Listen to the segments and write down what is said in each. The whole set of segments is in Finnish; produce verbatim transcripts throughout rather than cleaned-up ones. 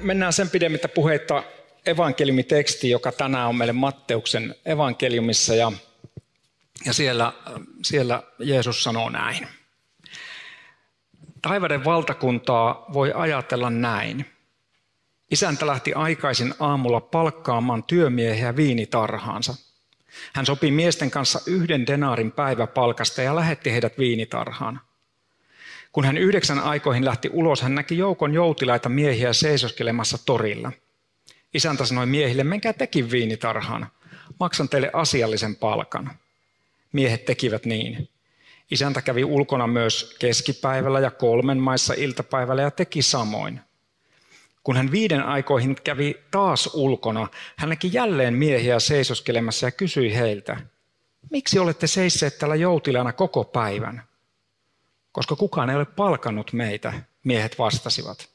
Mennään sen pidemmittä puheitta evankeliumitekstiin, joka tänään on meille Matteuksen evankeliumissa, ja, ja siellä, siellä Jeesus sanoo näin. Taivaiden valtakuntaa voi ajatella näin. Isäntä lähti aikaisin aamulla palkkaamaan työmiehiä viinitarhaansa. Hän sopi miesten kanssa yhden denaarin päiväpalkasta ja lähetti heidät viinitarhaan. Kun hän yhdeksän aikoihin lähti ulos, hän näki joukon joutilaita miehiä seisoskelemassa torilla. Isäntä sanoi miehille, menkää tekin viinitarhaan, maksan teille asiallisen palkan. Miehet tekivät niin. Isäntä kävi ulkona myös keskipäivällä ja kolmen maissa iltapäivällä ja teki samoin. Kun hän viiden aikoihin kävi taas ulkona, hän näki jälleen miehiä seisoskelemässä ja kysyi heiltä, miksi olette seisseet täällä joutilana koko päivän? Koska kukaan ei ole palkannut meitä, miehet vastasivat.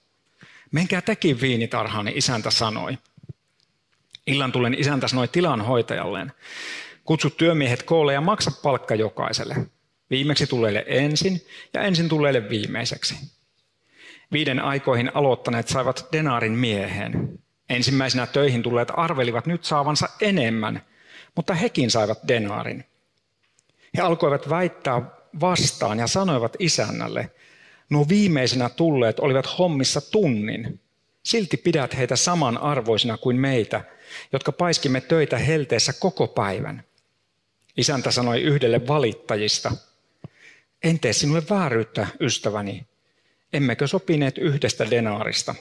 Menkää tekin viinitarhaani, isäntä sanoi. Illan tullen isäntä sanoi tilanhoitajalleen, kutsu työmiehet koolle ja maksa palkka jokaiselle. Viimeksi tulleille ensin ja ensin tulleille viimeiseksi. Viiden aikoihin aloittaneet saivat denaarin mieheen. Ensimmäisenä töihin tulleet arvelivat nyt saavansa enemmän, mutta hekin saivat denaarin. He alkoivat väittää vastaan ja sanoivat isännälle, nuo viimeisenä tulleet olivat hommissa tunnin. Silti pidät heitä saman arvoisina kuin meitä, jotka paiskimme töitä helteessä koko päivän. Isäntä sanoi yhdelle valittajista, en tee sinulle vääryyttä, ystäväni. Emmekö sopineet yhdestä denaarista?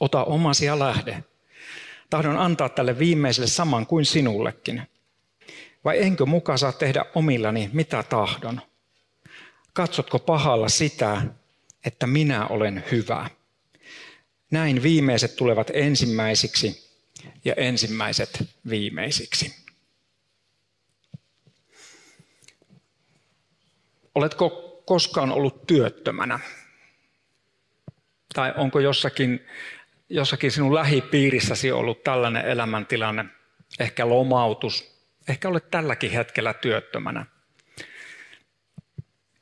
Ota omasi ja lähde. Tahdon antaa tälle viimeiselle saman kuin sinullekin. Vai enkö muka saa tehdä omillani mitä tahdon? Katsotko pahalla sitä, että minä olen hyvä? Näin viimeiset tulevat ensimmäisiksi ja ensimmäiset viimeisiksi. Oletko koskaan ollut työttömänä? Tai onko jossakin, jossakin sinun lähipiirissäsi ollut tällainen elämäntilanne, ehkä lomautus? Ehkä olet tälläkin hetkellä työttömänä.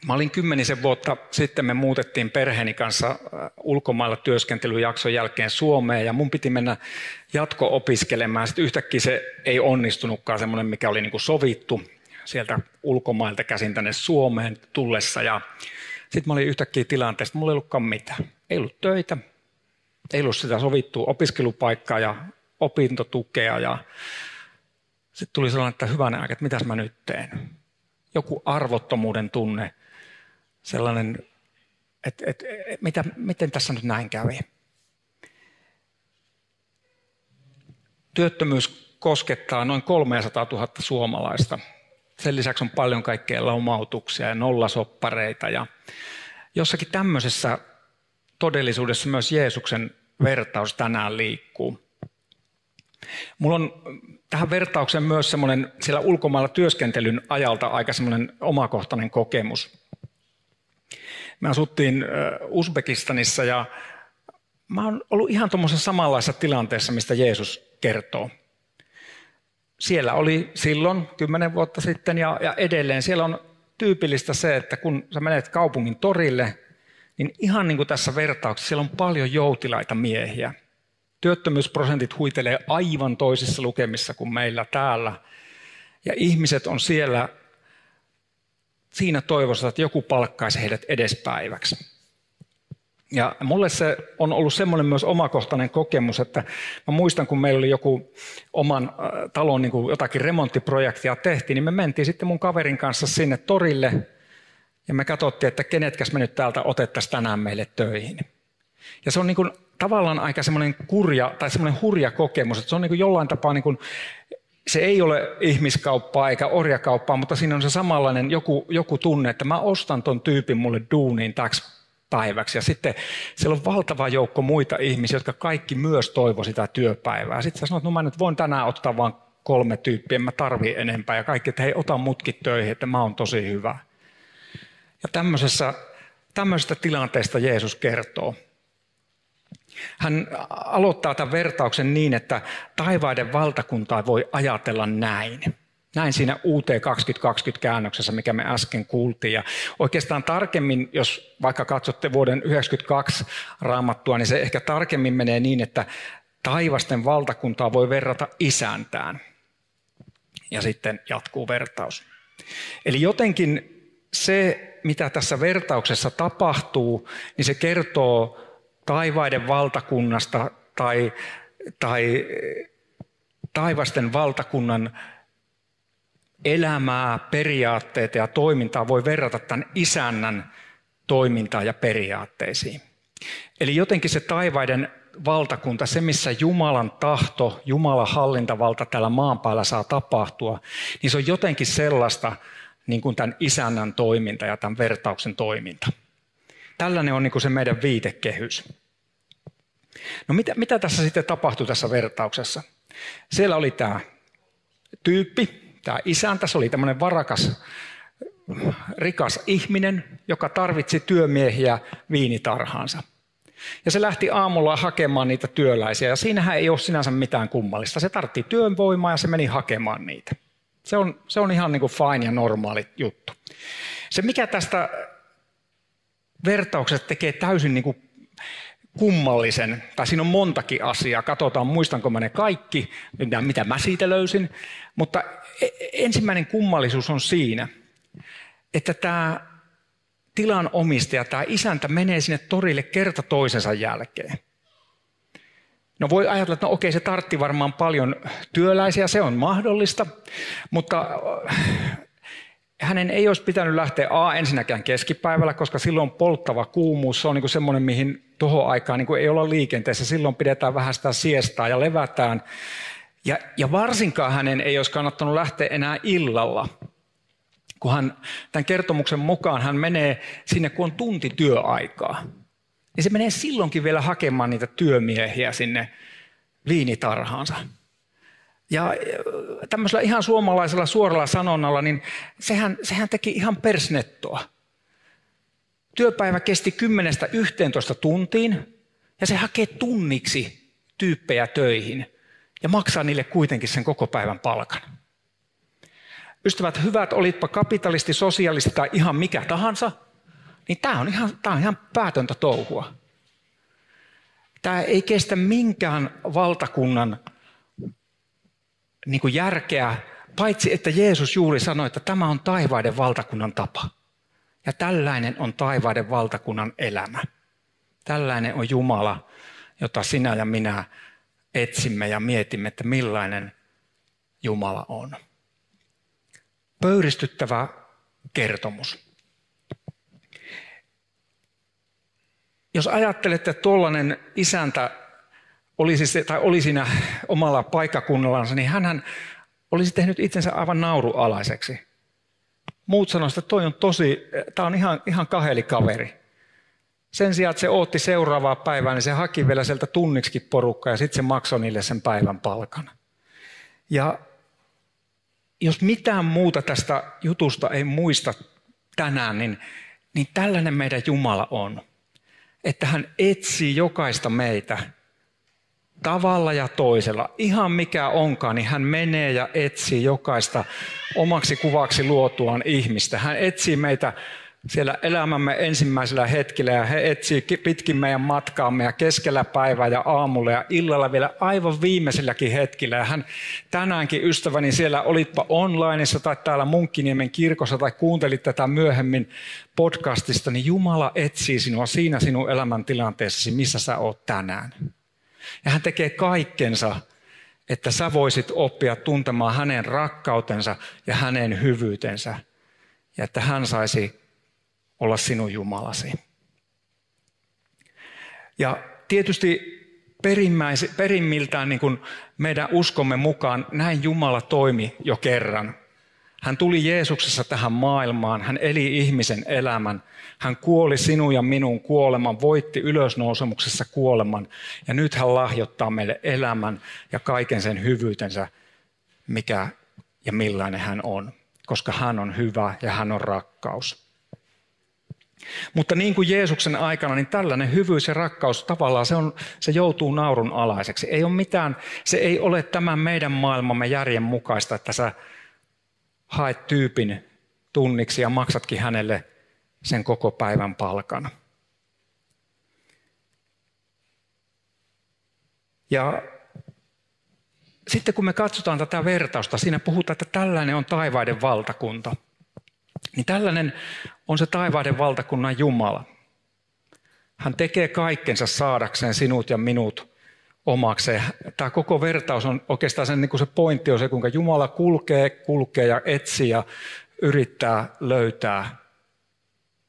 Mä olin kymmenisen vuotta sitten, me muutettiin perheeni kanssa ulkomailla työskentelyjakson jälkeen Suomeen, ja mun piti mennä jatko-opiskelemaan. Sitten yhtäkkiä se ei onnistunutkaan, semmoinen mikä oli niin kuin sovittu sieltä ulkomailta käsin tänne Suomeen tullessa. Sitten mä olin yhtäkkiä tilanteesta, mulla ei ollutkaan mitään. Ei ollut töitä, ei ollut sitä sovittua opiskelupaikkaa ja opintotukea, ja sitten tuli sellainen, että hyvänä aika, että mitäs mä nyt teen. Joku arvottomuuden tunne, sellainen, että, että, että mitä, miten tässä nyt näin kävi. Työttömyys koskettaa noin kolmesataatuhatta suomalaista. Sen lisäksi on paljon kaikkea lomautuksia ja nollasoppareita. Ja jossakin tämmöisessä todellisuudessa myös Jeesuksen vertaus tänään liikkuu. Mulla on tähän vertaukseen myös semmoinen siellä ulkomailla työskentelyn ajalta aika semmoinen omakohtainen kokemus. Me asuttiin Uzbekistanissa, ja mä oon ollut ihan tuommoisessa samanlaisessa tilanteessa, mistä Jeesus kertoo. Siellä oli silloin kymmenen vuotta sitten ja, ja edelleen siellä on tyypillistä se, että kun sä menet kaupungin torille, niin ihan niin kuin tässä vertauksessa siellä on paljon joutilaita miehiä. Työttömyysprosentit huitelee aivan toisissa lukemissa kuin meillä täällä. Ja ihmiset on siellä siinä toivossa, että joku palkkaisi heidät edespäiväksi. Ja mulle se on ollut semmoinen myös omakohtainen kokemus, että mä muistan, kun meillä oli joku oman talon niin kuin jotakin remonttiprojektia tehtiin, niin me mentiin sitten mun kaverin kanssa sinne torille ja me katsottiin, että kenetkäs me nyt täältä otettaisiin tänään meille töihin. Ja se on niin kuin tavallaan aika semmoinen kurja tai semmoinen hurja kokemus, että se on niin kuin jollain tapaa, niin kuin, se ei ole ihmiskauppaa eikä orjakauppaa, mutta siinä on se samanlainen joku, joku tunne, että mä ostan ton tyypin mulle duuniin täksi päiväksi. Ja sitten siellä on valtava joukko muita ihmisiä, jotka kaikki myös toivoi sitä työpäivää. Sitten sä sanot, no mä nyt voin tänään ottaa vaan kolme tyyppiä, en mä tarvii enempää. Ja kaikki, että hei, ota mutkin töihin, että mä oon tosi hyvä. Ja tämmöisessä, tämmöisestä tilanteesta Jeesus kertoo. Hän aloittaa tämän vertauksen niin, että taivaiden valtakuntaa voi ajatella näin. Näin siinä U T kaksituhattakaksikymmentä käännöksessä, mikä me äsken kuultiin. Ja oikeastaan tarkemmin, jos vaikka katsotte vuoden yhdeksänkymmentäkaksi Raamattua, niin se ehkä tarkemmin menee niin, että taivasten valtakuntaa voi verrata isäntään. Ja sitten jatkuu vertaus. Eli jotenkin se, mitä tässä vertauksessa tapahtuu, niin se kertoo taivaiden valtakunnasta tai, tai taivasten valtakunnan elämää, periaatteita ja toimintaa voi verrata tämän isännän toimintaan ja periaatteisiin. Eli jotenkin se taivaiden valtakunta, se missä Jumalan tahto, Jumalan hallintavalta täällä maan päällä saa tapahtua, niin se on jotenkin sellaista niin kuin tämän isännän toiminta ja tämän vertauksen toiminta. Tällainen on niin kuin se meidän viitekehys. No mitä, mitä tässä sitten tapahtui tässä vertauksessa? Siellä oli tämä tyyppi. Tämä isäntä, se oli tämmöinen varakas, rikas ihminen, joka tarvitsi työmiehiä viinitarhaansa. Ja se lähti aamulla hakemaan niitä työläisiä, ja siinähän ei ole sinänsä mitään kummallista. Se tarvitsi työvoimaa ja se meni hakemaan niitä. Se on, se on ihan niin kuin fine ja normaali juttu. Se, mikä tästä vertauksesta tekee täysin niin kuin kummallisen, tai siinä on montakin asiaa, katsotaan muistanko mä ne kaikki, mitä mä siitä löysin, mutta ensimmäinen kummallisuus on siinä, että tämä tilanomistaja, tämä isäntä menee sinne torille kerta toisensa jälkeen. No voi ajatella, että no okei, se tartti varmaan paljon työläisiä, se on mahdollista, mutta hänen ei olisi pitänyt lähteä a, ensinnäkään keskipäivällä, koska silloin polttava kuumuus, se on niin semmoinen, mihin tuohon aikaan niin kuin ei olla liikenteessä, silloin pidetään vähän sitä siestaa ja levätään. Ja, ja varsinkaan hänen ei olisi kannattanut lähteä enää illalla, kun hän, tämän kertomuksen mukaan hän menee sinne, kun on tunti työaikaa. Niin se menee silloinkin vielä hakemaan niitä työmiehiä sinne viinitarhaansa. Ja tämmöisellä ihan suomalaisella suoralla sanonnalla, niin sehän, sehän teki ihan persnettoa. Työpäivä kesti kymmenestä yhteentoista tuntiin ja se hakee tunniksi tyyppejä töihin ja maksaa niille kuitenkin sen koko päivän palkan. Ystävät hyvät, olitpa kapitalisti, sosialisti tai ihan mikä tahansa, niin tämä on ihan, tämä on ihan päätöntä touhua. Tämä ei kestä minkään valtakunnan niin kuin järkeä, paitsi että Jeesus juuri sanoi, että tämä on taivaiden valtakunnan tapa. Ja tällainen on taivaiden valtakunnan elämä. Tällainen on Jumala, jota sinä ja minä etsimme ja mietimme, että millainen Jumala on. Pöyristyttävä kertomus. Jos ajattelette, että tuollainen isäntä olisi, se, tai oli siinä omalla paikkakunnallansa, niin hänhän olisi tehnyt itsensä aivan naurualaiseksi. Muut sanoivat, että toi on tosi, tämä on ihan, ihan kaheli kaveri. Sen sijaan, että se odotti seuraavaa päivää, niin se haki vielä sieltä tunniksikin porukkaa ja sitten se maksoi niille sen päivän palkan. Ja jos mitään muuta tästä jutusta ei muista tänään, niin, niin tällainen meidän Jumala on. Että hän etsii jokaista meitä tavalla ja toisella, ihan mikä onkaan, niin hän menee ja etsii jokaista omaksi kuvaksi luotuaan ihmistä. Hän etsii meitä siellä elämämme ensimmäisellä hetkellä ja he etsii pitkin meidän matkaamme ja keskellä päivää ja aamulla ja illalla vielä aivan viimeiselläkin hetkellä. Ja hän tänäänkin, ystäväni, siellä olitpa onlineissa tai täällä Munkkiniemen kirkossa tai kuuntelit tätä myöhemmin podcastista, niin Jumala etsii sinua siinä sinun elämäntilanteessasi, missä sä oot tänään. Ja hän tekee kaikkensa, että sä voisit oppia tuntemaan hänen rakkautensa ja hänen hyvyytensä. Ja että hän saisi olla sinun Jumalasi. Ja tietysti perimmiltään niin kuin meidän uskomme mukaan näin Jumala toimi jo kerran. Hän tuli Jeesuksessa tähän maailmaan, hän eli ihmisen elämän, hän kuoli sinun ja minun kuoleman, voitti ylösnousemuksessa kuoleman ja nyt hän lahjoittaa meille elämän ja kaiken sen hyvyytensä, mikä ja millainen hän on, koska hän on hyvä ja hän on rakkaus. Mutta niin kuin Jeesuksen aikana, niin tällainen hyvyys ja rakkaus tavallaan se, on, se joutuu naurun alaiseksi. Ei ole mitään, se ei ole tämän meidän maailmamme järjen mukaista, että sä haet tyypin tunniksi ja maksatkin hänelle sen koko päivän palkan. Ja sitten kun me katsotaan tätä vertausta, siinä puhutaan, että tällainen on taivaiden valtakunta. Niin tällainen on se taivaiden valtakunnan Jumala. Hän tekee kaikkensa saadakseen sinut ja minut omakseen. Tämä koko vertaus on oikeastaan sen, niin kuin se pointti on se, kuinka Jumala kulkee, kulkee ja etsii ja yrittää löytää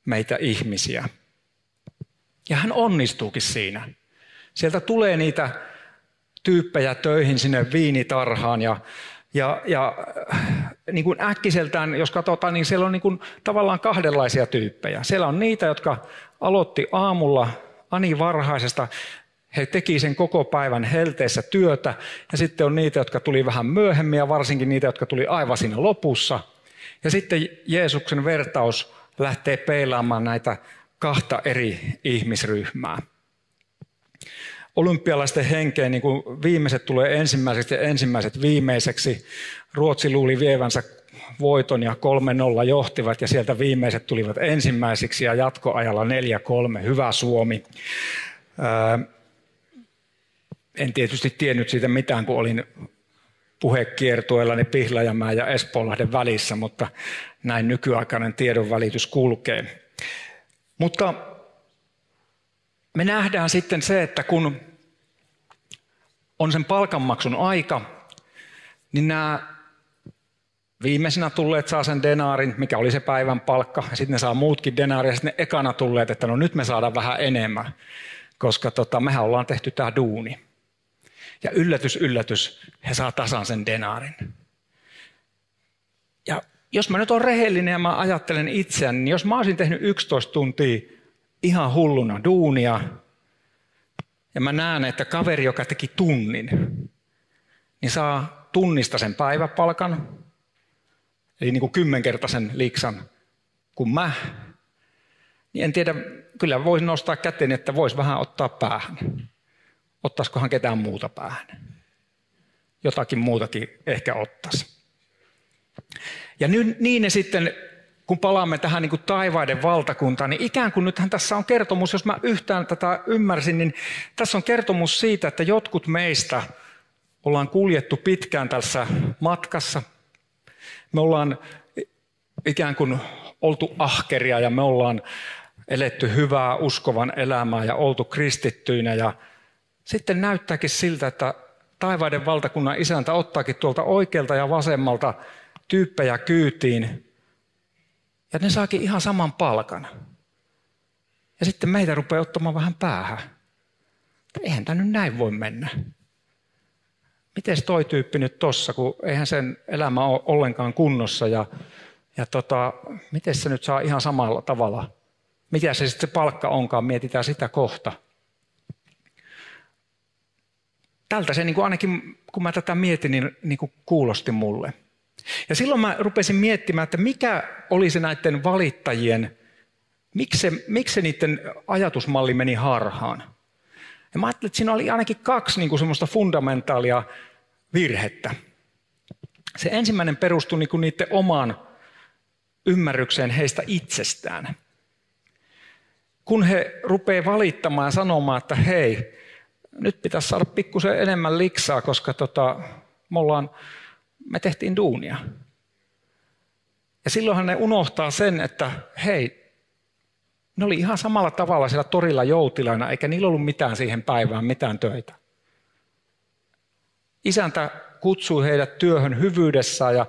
meitä ihmisiä. Ja hän onnistuukin siinä. Sieltä tulee niitä tyyppejä töihin sinne viinitarhaan ja Ja, ja niin kuin äkkiseltään, jos katsotaan, niin siellä on niin kuin tavallaan kahdenlaisia tyyppejä. Siellä on niitä, jotka aloitti aamulla ani varhaisesta. He teki sen koko päivän helteessä työtä. Ja sitten on niitä, jotka tuli vähän myöhemmin ja varsinkin niitä, jotka tuli aivan siinä lopussa. Ja sitten Jeesuksen vertaus lähtee peilaamaan näitä kahta eri ihmisryhmää. Olympialaisten henkeen niin kuin viimeiset tulee ensimmäiseksi ja ensimmäiset viimeiseksi. Ruotsi luuli vievänsä voiton ja kolme nolla johtivat ja sieltä viimeiset tulivat ensimmäisiksi ja jatkoajalla neljä kolme. Hyvä Suomi. Öö, en tietysti tiennyt siitä mitään, kun olin puhekiertueellani Pihlajamäen ja Espoonlahden välissä, mutta näin nykyaikainen tiedonvälitys kulkee. Mutta me nähdään sitten se, että kun on sen palkanmaksun aika, niin nämä viimeisenä tulleet saa sen denaarin, mikä oli se päivän palkka, ja sitten ne saa muutkin denaaria, ja sitten ne ekana tulleet, että no nyt me saadaan vähän enemmän, koska tota, mehän ollaan tehty tämä duuni. Ja yllätys, yllätys, he saa tasan sen denaarin. Ja jos mä nyt olen rehellinen ja mä ajattelen itseäni, niin jos mä olisin tehnyt yksitoista tuntia ihan hulluna duunia, ja mä näen, että kaveri, joka teki tunnin, niin saa tunnista sen päiväpalkan, eli niin kuin kymmenkertaisen liksan kuin mä, niin en tiedä, kyllä voisi nostaa käteen, että voisi vähän ottaa päähän. Ottaisikohan ketään muuta päähän? Jotakin muutakin ehkä ottaisi. Ja nyt niin ne sitten, kun palaamme tähän niin kuin taivaiden valtakuntaan, niin ikään kuin nythän tässä on kertomus, jos mä yhtään tätä ymmärsin, niin tässä on kertomus siitä, että jotkut meistä ollaan kuljettu pitkään tässä matkassa. Me ollaan ikään kuin oltu ahkeria ja me ollaan eletty hyvää uskovan elämää ja oltu kristittyinä. Ja sitten näyttääkin siltä, että taivaiden valtakunnan isäntä ottaakin tuolta oikealta ja vasemmalta tyyppejä kyytiin. Ja ne saakin ihan saman palkan. Ja sitten meitä rupeaa ottamaan vähän päähän. Eihän tämä nyt näin voi mennä. Miten toi tyyppi nyt tossa, kun eihän sen elämä ole ollenkaan kunnossa. Ja, ja tota, miten se nyt saa ihan samalla tavalla? Mitä se sitten se palkka onkaan, mietitään sitä kohta. Tältä se niin kuin ainakin, kun mä tätä mietin, niin, niin kuin kuulosti mulle. Ja silloin mä rupesin miettimään, että mikä oli se näiden valittajien, miksi se, miksi se niiden ajatusmalli meni harhaan. Ja mä ajattelin, että siinä oli ainakin kaksi niin kuin semmoista fundamentaalia virhettä. Se ensimmäinen perustui niin kuin niiden omaan ymmärrykseen heistä itsestään. Kun he rupeaa valittamaan ja sanomaan, että hei, nyt pitäisi saada pikkusen enemmän liksaa, koska tota, me ollaan... Me tehtiin duunia. Ja silloinhan ne unohtaa sen, että hei, ne oli ihan samalla tavalla siellä torilla joutilaina, eikä niillä ollut mitään siihen päivään, mitään töitä. Isäntä kutsui heidät työhön hyvyydessään ja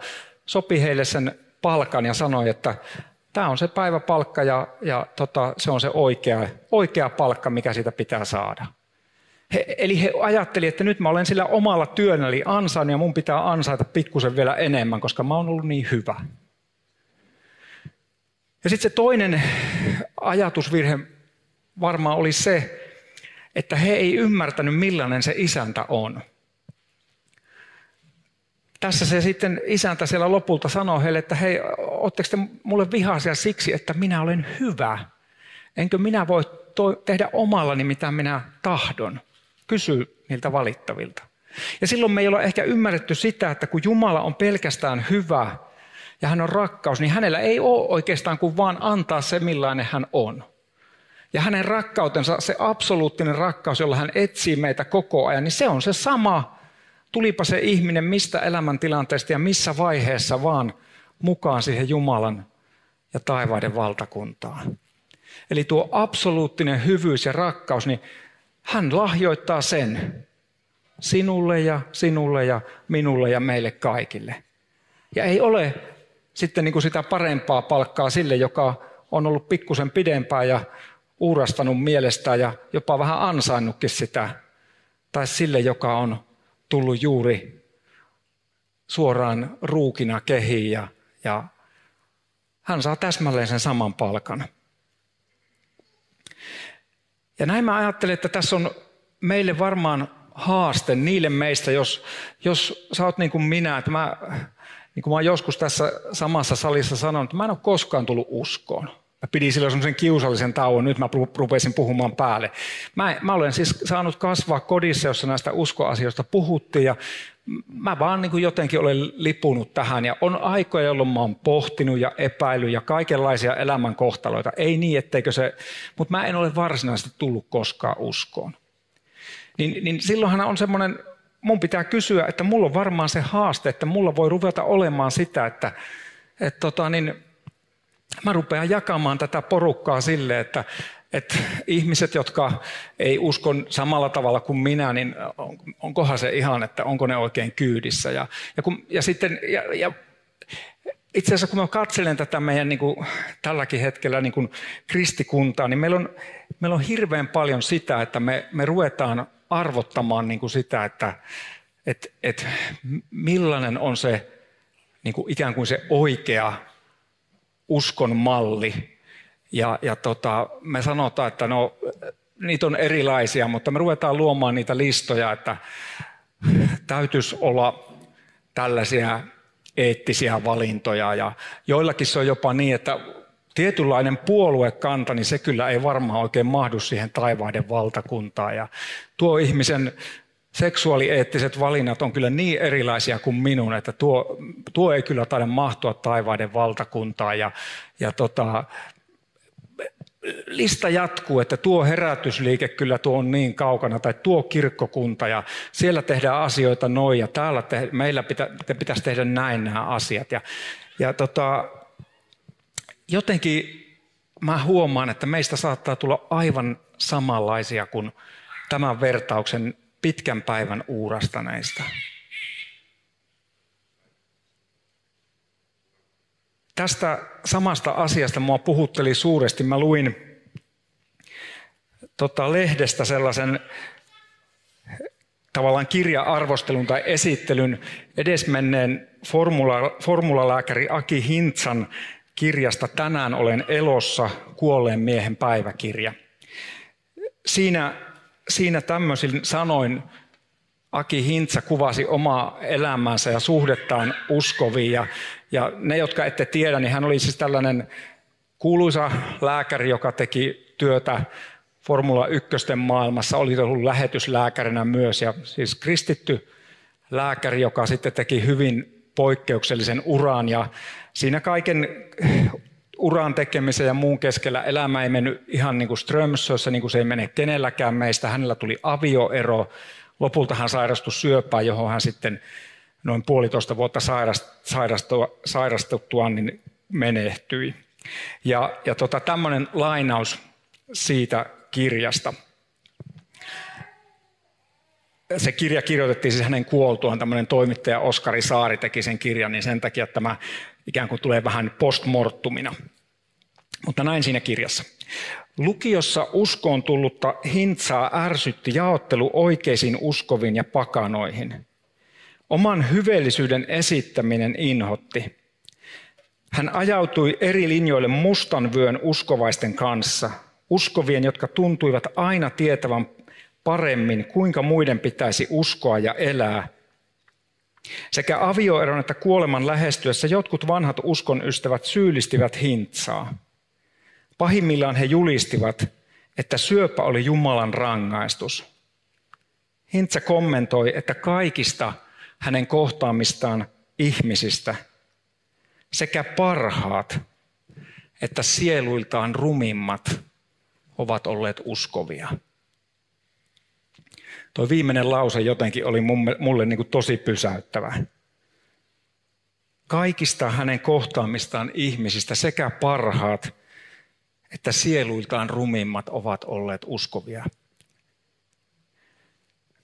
sopi heille sen palkan ja sanoi, että tämä on se päiväpalkka ja, ja tota, se on se oikea, oikea palkka, mikä siitä pitää saada. He, eli he ajattelivat, että nyt mä olen sillä omalla työnäni ansaan ja mun pitää ansaita pikkusen vielä enemmän, koska mä oon ollut niin hyvä. Ja sitten se toinen ajatusvirhe varmaan oli se, että he ei ymmärtänyt, millainen se isäntä on. Tässä se sitten isäntä siellä lopulta sanoo heille, että hei, ootteko te mulle vihaisia siksi, että minä olen hyvä? Enkö minä voi to- tehdä omallani, mitä minä tahdon? Kysy niiltä valittavilta. Ja silloin me ei ole ehkä ymmärretty sitä, että kun Jumala on pelkästään hyvä ja hän on rakkaus, niin hänellä ei ole oikeastaan kuin vaan antaa se, millainen hän on. Ja hänen rakkautensa, se absoluuttinen rakkaus, jolla hän etsii meitä koko ajan, niin se on se sama. Tulipa se ihminen mistä elämäntilanteesta ja missä vaiheessa vaan mukaan siihen Jumalan ja taivaiden valtakuntaan. Eli tuo absoluuttinen hyvyys ja rakkaus, niin hän lahjoittaa sen sinulle ja sinulle ja minulle ja meille kaikille. Ja ei ole sitten niin kuin sitä parempaa palkkaa sille, joka on ollut pikkusen pidempään ja uurastanut mielestään ja jopa vähän ansainnutkin sitä, tai sille, joka on tullut juuri suoraan ruukina kehiin ja, ja hän saa täsmälleen sen saman palkan. Ja näin mä ajattelen, että tässä on meille varmaan haaste niille meistä, jos, jos sä oot niin kuin minä, että mä, niin kuin mä oon joskus tässä samassa salissa sanonut, että mä en ole koskaan tullut uskoon. Mä pidin silloin semmoisen kiusallisen tauon, nyt mä rupesin puhumaan päälle. Mä, mä olen siis saanut kasvaa kodissa, jossa näistä uskoasioista puhuttiin ja mä vaan niin kuin jotenkin olen lipunut tähän. Ja on aikoja, jolloin mä oon pohtinut ja epäillyt ja kaikenlaisia elämänkohtaloita. Ei niin, etteikö se, mutta mä en ole varsinaisesti tullut koskaan uskoon. Niin, niin silloinhan on semmoinen, mun pitää kysyä, että mulla on varmaan se haaste, että mulla voi ruveta olemaan sitä, että et tota niin, mä rupean jakamaan tätä porukkaa sille, että, että ihmiset, jotka ei usko samalla tavalla kuin minä, niin on, onkohan se ihan, että onko ne oikein kyydissä. Ja, ja, kun, ja, sitten, ja, ja itse asiassa kun mä katselen tätä meidän niin kuin, tälläkin hetkellä niin kuin kristikuntaa, niin meillä on, meillä on hirveän paljon sitä, että me, me ruvetaan arvottamaan niin kuin sitä, että et, et, millainen on se niin kuin ikään kuin se oikea uskon malli. Ja, ja tota, me sanotaan, että no, niitä on erilaisia, mutta me ruvetaan luomaan niitä listoja, että täytyisi olla tällaisia eettisiä valintoja. Ja joillakin se on jopa niin, että tietynlainen puoluekanta, niin se kyllä ei varmaan oikein mahdu siihen taivaiden valtakuntaan. Ja tuo ihmisen seksuaalieettiset valinnat on kyllä niin erilaisia kuin minun, että tuo, tuo ei kyllä taida mahtua taivaiden valtakuntaan. Ja, ja tota, lista jatkuu, että tuo herätysliike kyllä tuo on niin kaukana, tai tuo kirkkokunta, ja siellä tehdään asioita noin, ja täällä te, meillä pitä, te pitäisi tehdä näin nämä asiat. Ja, ja tota, jotenkin mä huomaan, että meistä saattaa tulla aivan samanlaisia kuin tämän vertauksen pitkän päivän uurastaneista. Tästä samasta asiasta mua puhutteli suuresti. Mä luin tota, lehdestä sellaisen tavallaan kirja-arvostelun tai esittelyn edesmenneen formula, formulalääkäri Aki Hintsan kirjasta Tänään olen elossa, kuolleen miehen päiväkirja. Siinä Siinä tämmöisin sanoin Aki Hintsa kuvasi omaa elämäänsä ja suhdettaan uskoviin. Ja, ja ne, jotka ette tiedä, niin hän oli siis tällainen kuuluisa lääkäri, joka teki työtä Formula ykkösten maailmassa. Oli ollut lähetyslääkärinä myös ja siis kristitty lääkäri, joka sitten teki hyvin poikkeuksellisen uran. Ja siinä kaiken uran tekemisen ja muun keskellä elämä ei mennyt ihan niin kuin strömsössä, niin kuin se ei mene kenelläkään meistä. Hänellä tuli avioero. Lopulta hän sairastui syöpään, johon hän sitten noin puolitoista vuotta sairastuttuaan niin menehtyi. Ja, ja tota, tämmöinen lainaus siitä kirjasta. Se kirja kirjoitettiin siis hänen kuoltuaan. Tämmöinen toimittaja Oskari Saari teki sen kirjan, niin sen takia tämä ikään kuin tulee vähän postmortumina. Mutta näin siinä kirjassa. Lukiossa uskoon tullutta Hintsaa ärsytti jaottelu oikeisiin uskoviin ja pakanoihin. Oman hyveellisyyden esittäminen inhotti. Hän ajautui eri linjoille mustan vyön uskovaisten kanssa, uskovien, jotka tuntuivat aina tietävän paremmin, kuinka muiden pitäisi uskoa ja elää. Sekä avioeron että kuoleman lähestyessä jotkut vanhat uskonystävät syyllistivät Hintsaa. Pahimmillaan he julistivat, että syöpä oli Jumalan rangaistus. Hintsa kommentoi, että kaikista hänen kohtaamistaan ihmisistä, sekä parhaat että sieluiltaan rumimmat ovat olleet uskovia. Tuo viimeinen lause jotenkin oli mulle niin kuin tosi pysäyttävä. Kaikista hänen kohtaamistaan ihmisistä sekä parhaat että sieluiltaan rumimmat ovat olleet uskovia.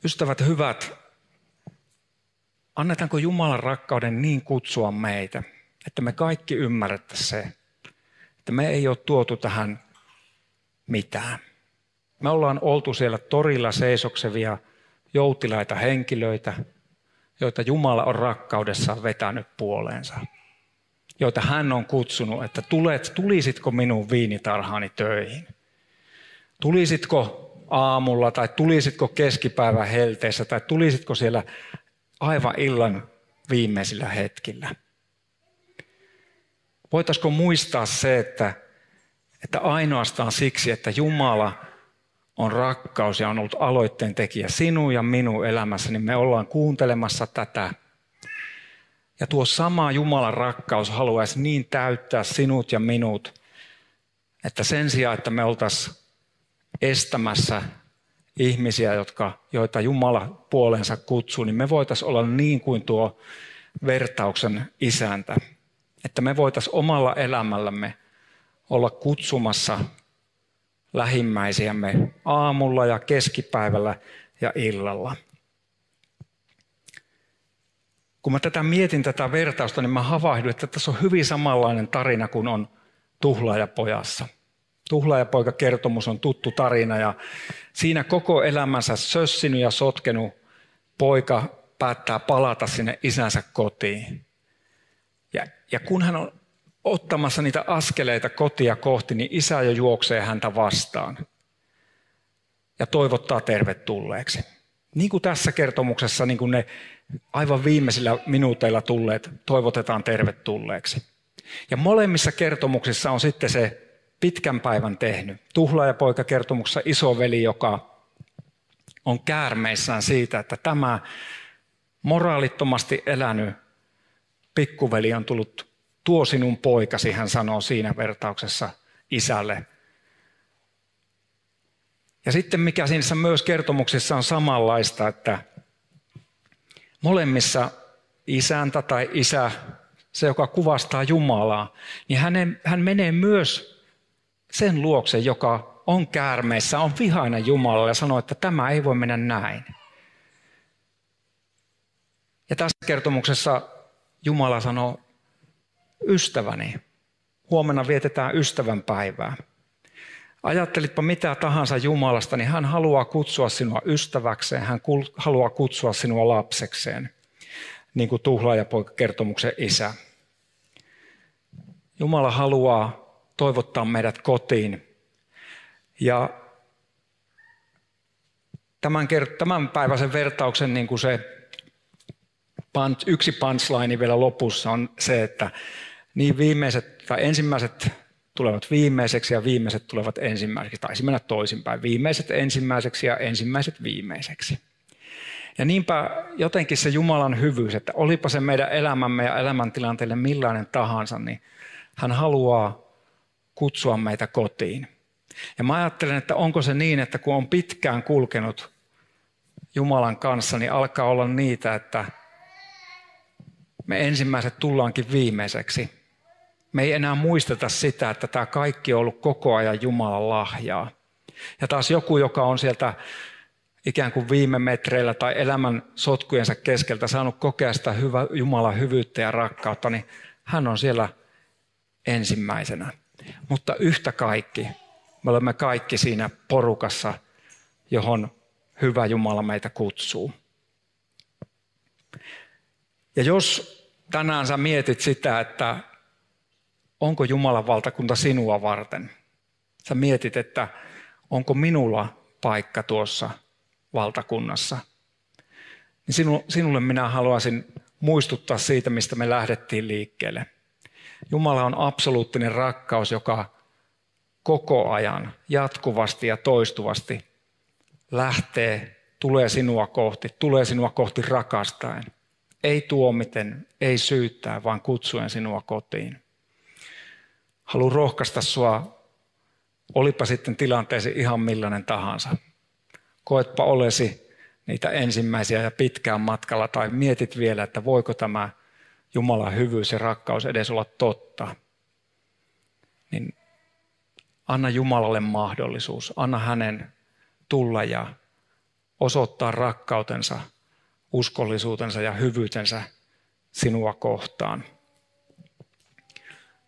Ystävät hyvät, annetaanko Jumalan rakkauden niin kutsua meitä, että me kaikki ymmärrettäisiin se, että me ei ole tuotu tähän mitään. Me ollaan oltu siellä torilla seisoksevia joutilaita henkilöitä, joita Jumala on rakkaudessaan vetänyt puoleensa. Joita hän on kutsunut, että tulet, tulisitko minun viinitarhaani töihin? Tulisitko aamulla tai tulisitko keskipäivän helteessä tai tulisitko siellä aivan illan viimeisillä hetkillä? Voitaisiko muistaa se, että, että ainoastaan siksi, että Jumala on rakkaus ja on ollut aloitteen tekijä sinun ja minun elämässä, niin me ollaan kuuntelemassa tätä. Ja tuo sama Jumalan rakkaus haluaisi niin täyttää sinut ja minut, että sen sijaan, että me oltaisiin estämässä ihmisiä, jotka, joita Jumala puolensa kutsuu, niin me voitaisiin olla niin kuin tuo vertauksen isäntä. Että me voitaisiin omalla elämällämme olla kutsumassa lähimmäisiämme aamulla ja keskipäivällä ja illalla. Kun mä tätä mietin tätä vertausta, niin mä havahduin, että tässä on hyvin samanlainen tarina kuin on Tuhlaajapojassa. Tuhlaajapoika-kertomus on tuttu tarina ja siinä koko elämänsä sössinyt ja sotkenut poika päättää palata sinne isänsä kotiin. Ja, ja kun hän on ottamassa niitä askeleita kotia kohti, niin isä jo juoksee häntä vastaan ja toivottaa tervetulleeksi. Niin kuin tässä kertomuksessa, niin kuin ne aivan viimeisillä minuuteilla tulleet toivotetaan tervetulleeksi. Ja molemmissa kertomuksissa on sitten se pitkän päivän tehnyt. Tuhlaajapoika kertomuksessa isoveli, joka on käärmeissään siitä, että tämä moraalittomasti elänyt pikkuveli on tullut, tuo sinun poikasi, hän sanoo siinä vertauksessa isälle. Ja sitten mikä siinä myös kertomuksessa on samanlaista, että molemmissa isäntä tai isä, se joka kuvastaa Jumalaa, niin hänen, hän menee myös sen luokse, joka on käärmeissä, on vihainen Jumalalle ja sanoo, että tämä ei voi mennä näin. Ja tässä kertomuksessa Jumala sanoo, ystäväni, huomenna vietetään ystävän päivää. Ajattelitpa mitä tahansa Jumalasta, niin hän haluaa kutsua sinua ystäväkseen, hän haluaa kutsua sinua lapsekseen, niin kuin Tuhlaajapoika-kertomuksen isä. Jumala haluaa toivottaa meidät kotiin. Ja tämän, tämän päiväisen vertauksen niin kuin se yksi punchline vielä lopussa on se, että niin viimeiset tai ensimmäiset tulevat viimeiseksi ja viimeiset tulevat ensimmäiseksi. Taisi mennä toisinpäin. Viimeiset ensimmäiseksi ja ensimmäiset viimeiseksi. Ja niinpä jotenkin se Jumalan hyvyys, että olipa se meidän elämämme ja elämäntilanteelle millainen tahansa, niin hän haluaa kutsua meitä kotiin. Ja mä ajattelen, että onko se niin, että kun on pitkään kulkenut Jumalan kanssa, niin alkaa olla niitä, että me ensimmäiset tullaankin viimeiseksi. Me ei enää muisteta sitä, että tämä kaikki on ollut koko ajan Jumalan lahjaa. Ja taas joku, joka on sieltä ikään kuin viime metreillä tai elämän sotkujensa keskeltä saanut kokea sitä hyvä Jumalan hyvyyttä ja rakkautta, niin hän on siellä ensimmäisenä. Mutta yhtä kaikki, me olemme kaikki siinä porukassa, johon hyvä Jumala meitä kutsuu. Ja jos tänään sä mietit sitä, että onko Jumalan valtakunta sinua varten, sä mietit, että onko minulla paikka tuossa valtakunnassa, niin sinu, sinulle minä haluaisin muistuttaa siitä, mistä me lähdettiin liikkeelle. Jumala on absoluuttinen rakkaus, joka koko ajan, jatkuvasti ja toistuvasti lähtee, tulee sinua kohti, tulee sinua kohti rakastaen. Ei tuomiten, ei syyttää, vaan kutsuen sinua kotiin. Haluan rohkaista sinua, olipa sitten tilanteesi ihan millainen tahansa. Koetpa olesi niitä ensimmäisiä ja pitkään matkalla, tai mietit vielä, että voiko tämä Jumalan hyvyys ja rakkaus edes olla totta. Niin anna Jumalalle mahdollisuus, anna hänen tulla ja osoittaa rakkautensa, uskollisuutensa ja hyvyytensä sinua kohtaan.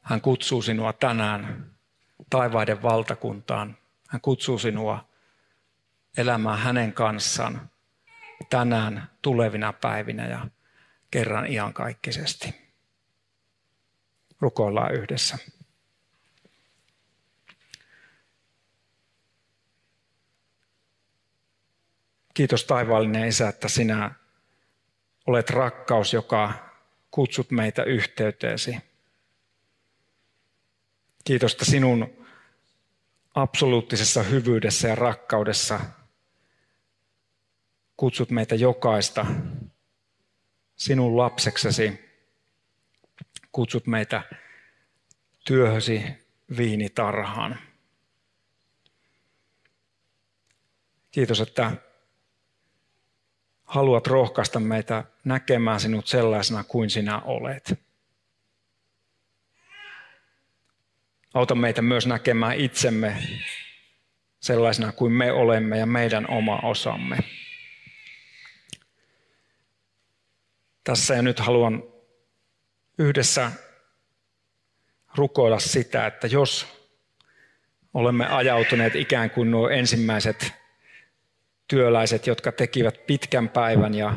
Hän kutsuu sinua tänään taivaiden valtakuntaan. Hän kutsuu sinua elämään hänen kanssaan tänään, tulevina päivinä ja kerran iankaikkisesti. Rukoillaan yhdessä. Kiitos taivaallinen Isä, että sinä olet rakkaus, joka kutsut meitä yhteyteesi. Kiitos, että sinun absoluuttisessa hyvyydessä ja rakkaudessa kutsut meitä jokaista sinun lapseksesi. Kutsut meitä työhösi viinitarhaan. Kiitos, että haluat rohkaista meitä näkemään sinut sellaisena kuin sinä olet. Auta meitä myös näkemään itsemme sellaisena kuin me olemme ja meidän oma osamme. Tässä ja nyt haluan yhdessä rukoilla sitä, että jos olemme ajautuneet ikään kuin nuo ensimmäiset työläiset, jotka tekivät pitkän päivän ja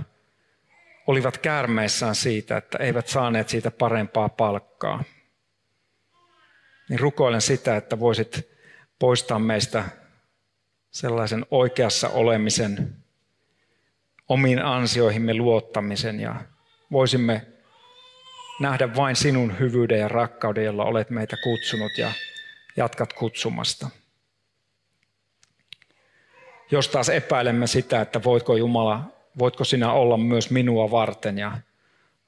olivat käärmeissään siitä, että eivät saaneet siitä parempaa palkkaa, niin rukoilen sitä, että voisit poistaa meistä sellaisen oikeassa olemisen, omiin ansioihimme luottamisen ja voisimme nähdä vain sinun hyvyyden ja rakkauden, jolla olet meitä kutsunut ja jatkat kutsumasta. Jos taas epäilemme sitä, että voitko Jumala, voitko sinä olla myös minua varten ja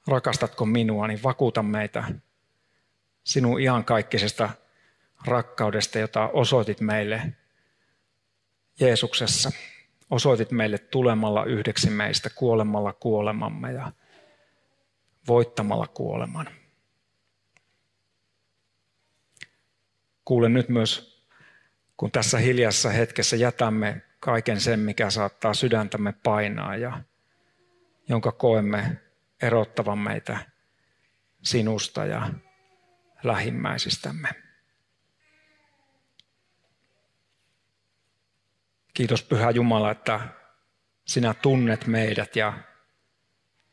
rakastatko minua, niin vakuuta meitä sinun iankaikkisesta rakkaudesta, jota osoitit meille Jeesuksessa. Osoitit meille tulemalla yhdeksi meistä, kuolemalla kuolemamme ja voittamalla kuoleman. Kuule nyt myös, kun tässä hiljaisessa hetkessä jätämme kaiken sen, mikä saattaa sydäntämme painaa ja jonka koemme erottavan meitä sinusta ja lähimmäisistämme. Kiitos Pyhä Jumala, että sinä tunnet meidät ja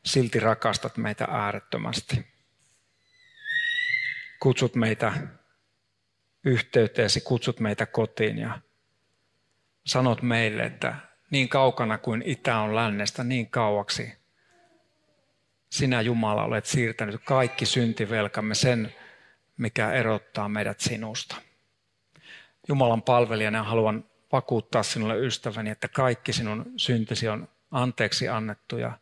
silti rakastat meitä äärettömästi. Kutsut meitä yhteyteesi, kutsut meitä kotiin ja sanot meille, että niin kaukana kuin itä on lännestä, niin kauaksi sinä Jumala olet siirtänyt kaikki syntivelkamme, sen mikä erottaa meidät sinusta. Jumalan palvelijana haluan vakuuttaa sinulle ystäväni, että kaikki sinun syntisi on anteeksi annettu ja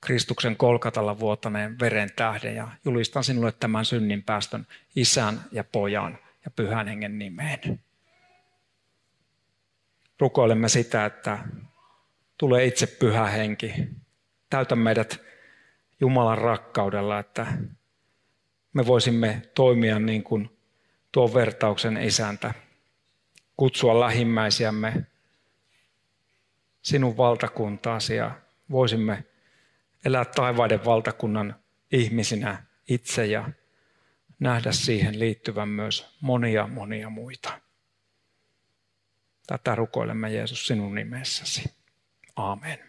Kristuksen Kolkatalla vuotaneen veren tähden, ja julistan sinulle tämän synnin päästön Isän ja Pojan ja Pyhän Hengen nimeen. Rukoilemme sitä, että tule itse Pyhä Henki, täytä meidät Jumalan rakkaudella, että me voisimme toimia niin kuin tuon vertauksen isäntä, kutsua lähimmäisiämme sinun valtakuntaasi ja voisimme elää taivaiden valtakunnan ihmisinä itse ja nähdä siihen liittyvän myös monia monia muita. Tätä rukoilemme Jeesus sinun nimessäsi. Aamen.